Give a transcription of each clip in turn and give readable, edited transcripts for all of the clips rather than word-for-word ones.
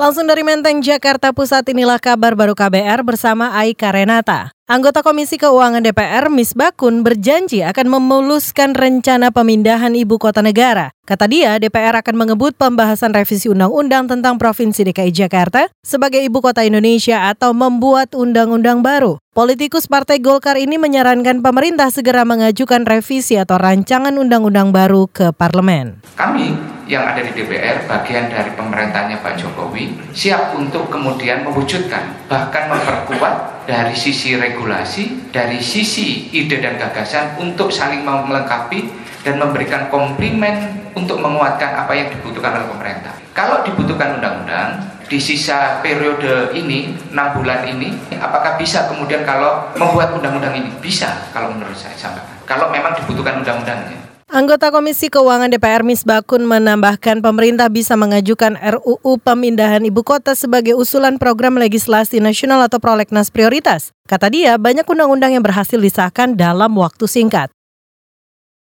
Langsung dari Menteng, Jakarta Pusat, inilah kabar baru KBR bersama Aika Renata. Anggota Komisi Keuangan DPR, Misbakun, berjanji akan memuluskan rencana pemindahan ibu kota negara. Kata dia, DPR akan mengebut pembahasan revisi undang-undang tentang Provinsi DKI Jakarta sebagai ibu kota Indonesia atau membuat undang-undang baru. Politikus Partai Golkar ini menyarankan pemerintah segera mengajukan revisi atau rancangan undang-undang baru ke parlemen. Kami yang ada di DPR, bagian dari pemerintahnya Pak Jokowi, siap untuk kemudian mewujudkan, bahkan memperkuat dari sisi regulasi, dari sisi ide dan gagasan untuk saling melengkapi dan memberikan komplimen untuk menguatkan apa yang dibutuhkan oleh pemerintah. Kalau dibutuhkan undang-undang, di sisa periode ini, 6 bulan ini, apakah bisa kemudian kalau membuat undang-undang ini? Bisa, kalau menurut saya sampaikan. Kalau memang dibutuhkan undang-undangnya. Anggota Komisi Keuangan DPR Misbakun menambahkan pemerintah bisa mengajukan RUU pemindahan ibu kota sebagai usulan program legislasi nasional atau prolegnas prioritas. Kata dia, banyak undang-undang yang berhasil disahkan dalam waktu singkat.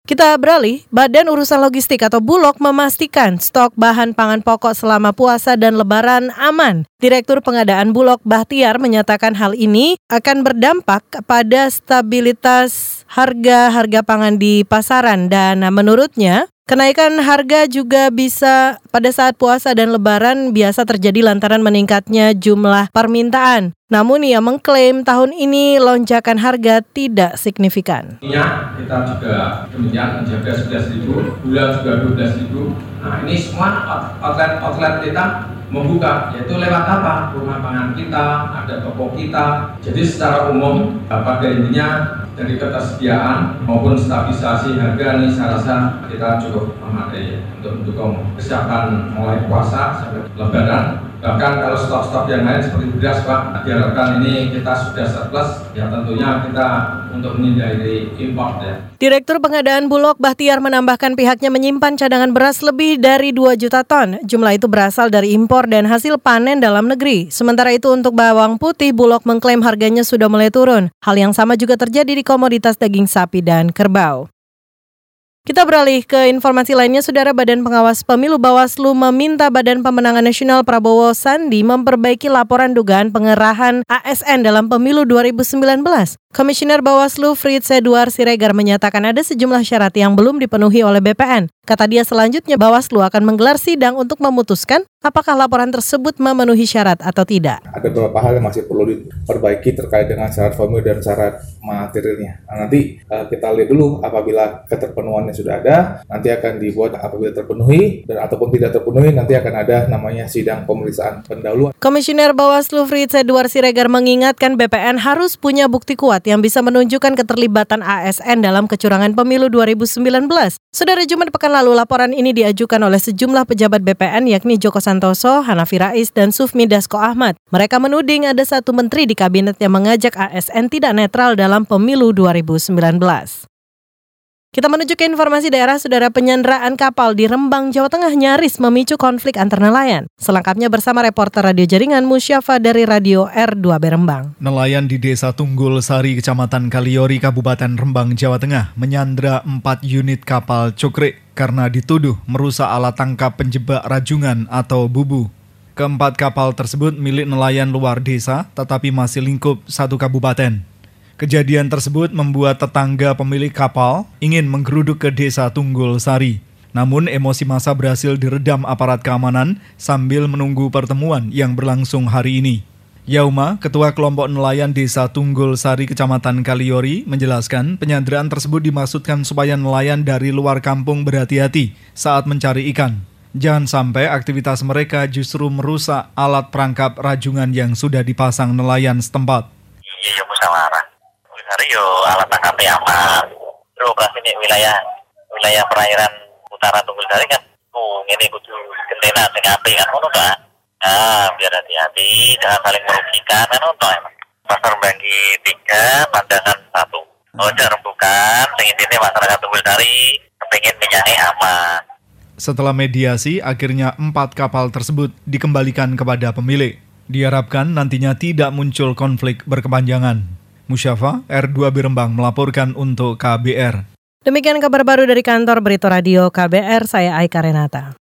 Kita beralih, Badan Urusan Logistik atau Bulog memastikan stok bahan pangan pokok selama puasa dan lebaran aman. Direktur Pengadaan Bulog Bahtiar menyatakan hal ini akan berdampak pada stabilitas harga pangan di pasaran dan menurutnya kenaikan harga juga bisa pada saat puasa dan lebaran biasa terjadi lantaran meningkatnya jumlah permintaan. Namun ia mengklaim tahun ini lonjakan harga tidak signifikan. Minyak kita juga demikian, harga 11.000, gula juga 12.000. Nah, ini semua outlet kita membuka, yaitu lewat apa? Rumah pangan kita, ada toko kita. Jadi secara umum pada intinya dari ketersediaan maupun stabilisasi harga ini saya rasa kita cukup memadai untuk mendukung kesiapan mulai puasa sampai lebaran. Bahkan kalau stok-stok yang lain seperti beras, Pak, diharapkan ini kita sudah surplus, ya tentunya kita untuk menghindari impor ya. Direktur Pengadaan Bulog Bahtiar menambahkan pihaknya menyimpan cadangan beras lebih dari 2 juta ton. Jumlah itu berasal dari impor dan hasil panen dalam negeri. Sementara itu untuk bawang putih, Bulog mengklaim harganya sudah mulai turun. Hal yang sama juga terjadi di komoditas daging sapi dan kerbau. Kita beralih ke informasi lainnya, Saudara. Badan Pengawas Pemilu Bawaslu meminta Badan Pemenangan Nasional Prabowo-Sandi memperbaiki laporan dugaan pengerahan ASN dalam pemilu 2019. Komisioner Bawaslu Fritz Eduard Siregar menyatakan ada sejumlah syarat yang belum dipenuhi oleh BPN. Kata dia selanjutnya Bawaslu akan menggelar sidang untuk memutuskan apakah laporan tersebut memenuhi syarat atau tidak. Ada beberapa hal yang masih perlu diperbaiki terkait dengan syarat formil dan syarat materialnya. Nah, nanti kita lihat dulu apabila keterpenuhannya sudah ada, nanti akan dibuat apabila terpenuhi, dan ataupun tidak terpenuhi nanti akan ada namanya sidang pemeriksaan pendahuluan. Komisioner Bawaslu Fritz Eduard Siregar mengingatkan BPN harus punya bukti kuat yang bisa menunjukkan keterlibatan ASN dalam kecurangan pemilu 2019. Saudara, Jumat pekan lalu laporan ini diajukan oleh sejumlah pejabat BPN yakni Joko Santoso, Hanafi Rais, dan Sufmi Dasko Ahmad. Mereka menuding ada satu menteri di kabinet yang mengajak ASN tidak netral dalam pemilu 2019. Kita menuju ke informasi daerah, Saudara. Penyanderaan kapal di Rembang, Jawa Tengah nyaris memicu konflik antar nelayan. Selengkapnya bersama reporter radio jaringan Musyafa dari Radio R2B Rembang. Nelayan di Desa Tunggul Sari, Kecamatan Kaliori, Kabupaten Rembang, Jawa Tengah menyandra 4 unit kapal cukrik karena dituduh merusak alat tangkap penjebak rajungan atau bubu. Keempat kapal tersebut milik nelayan luar desa tetapi masih lingkup satu kabupaten. Kejadian tersebut membuat tetangga pemilik kapal ingin menggeruduk ke Desa Tunggul Sari. Namun emosi massa berhasil diredam aparat keamanan sambil menunggu pertemuan yang berlangsung hari ini. Yauma, Ketua Kelompok Nelayan Desa Tunggul Sari Kecamatan Kaliori, menjelaskan penyanderaan tersebut dimaksudkan supaya nelayan dari luar kampung berhati-hati saat mencari ikan. Jangan sampai aktivitas mereka justru merusak alat perangkap rajungan yang sudah dipasang nelayan setempat. Iya, musyawarah. Yo alat tangkapnya aman. Terus ini wilayah perairan utara Tunggul Sari kan. Ini kudu gentena sing apik kan ngono ta. Ah, biar hati-hati jangan saling merugikan kan ngono emang. Pasar Banggi 3 pandangan 1. Ojo rembukan sing intine masyarakat Tunggul Sari kepengin minyake aman. Setelah mediasi akhirnya 4 kapal tersebut dikembalikan kepada pemilik. Diharapkan nantinya tidak muncul konflik berkepanjangan. Musyafa, R2B Rembang melaporkan untuk KBR. Demikian kabar baru dari kantor Berita Radio KBR, saya Aika Renata.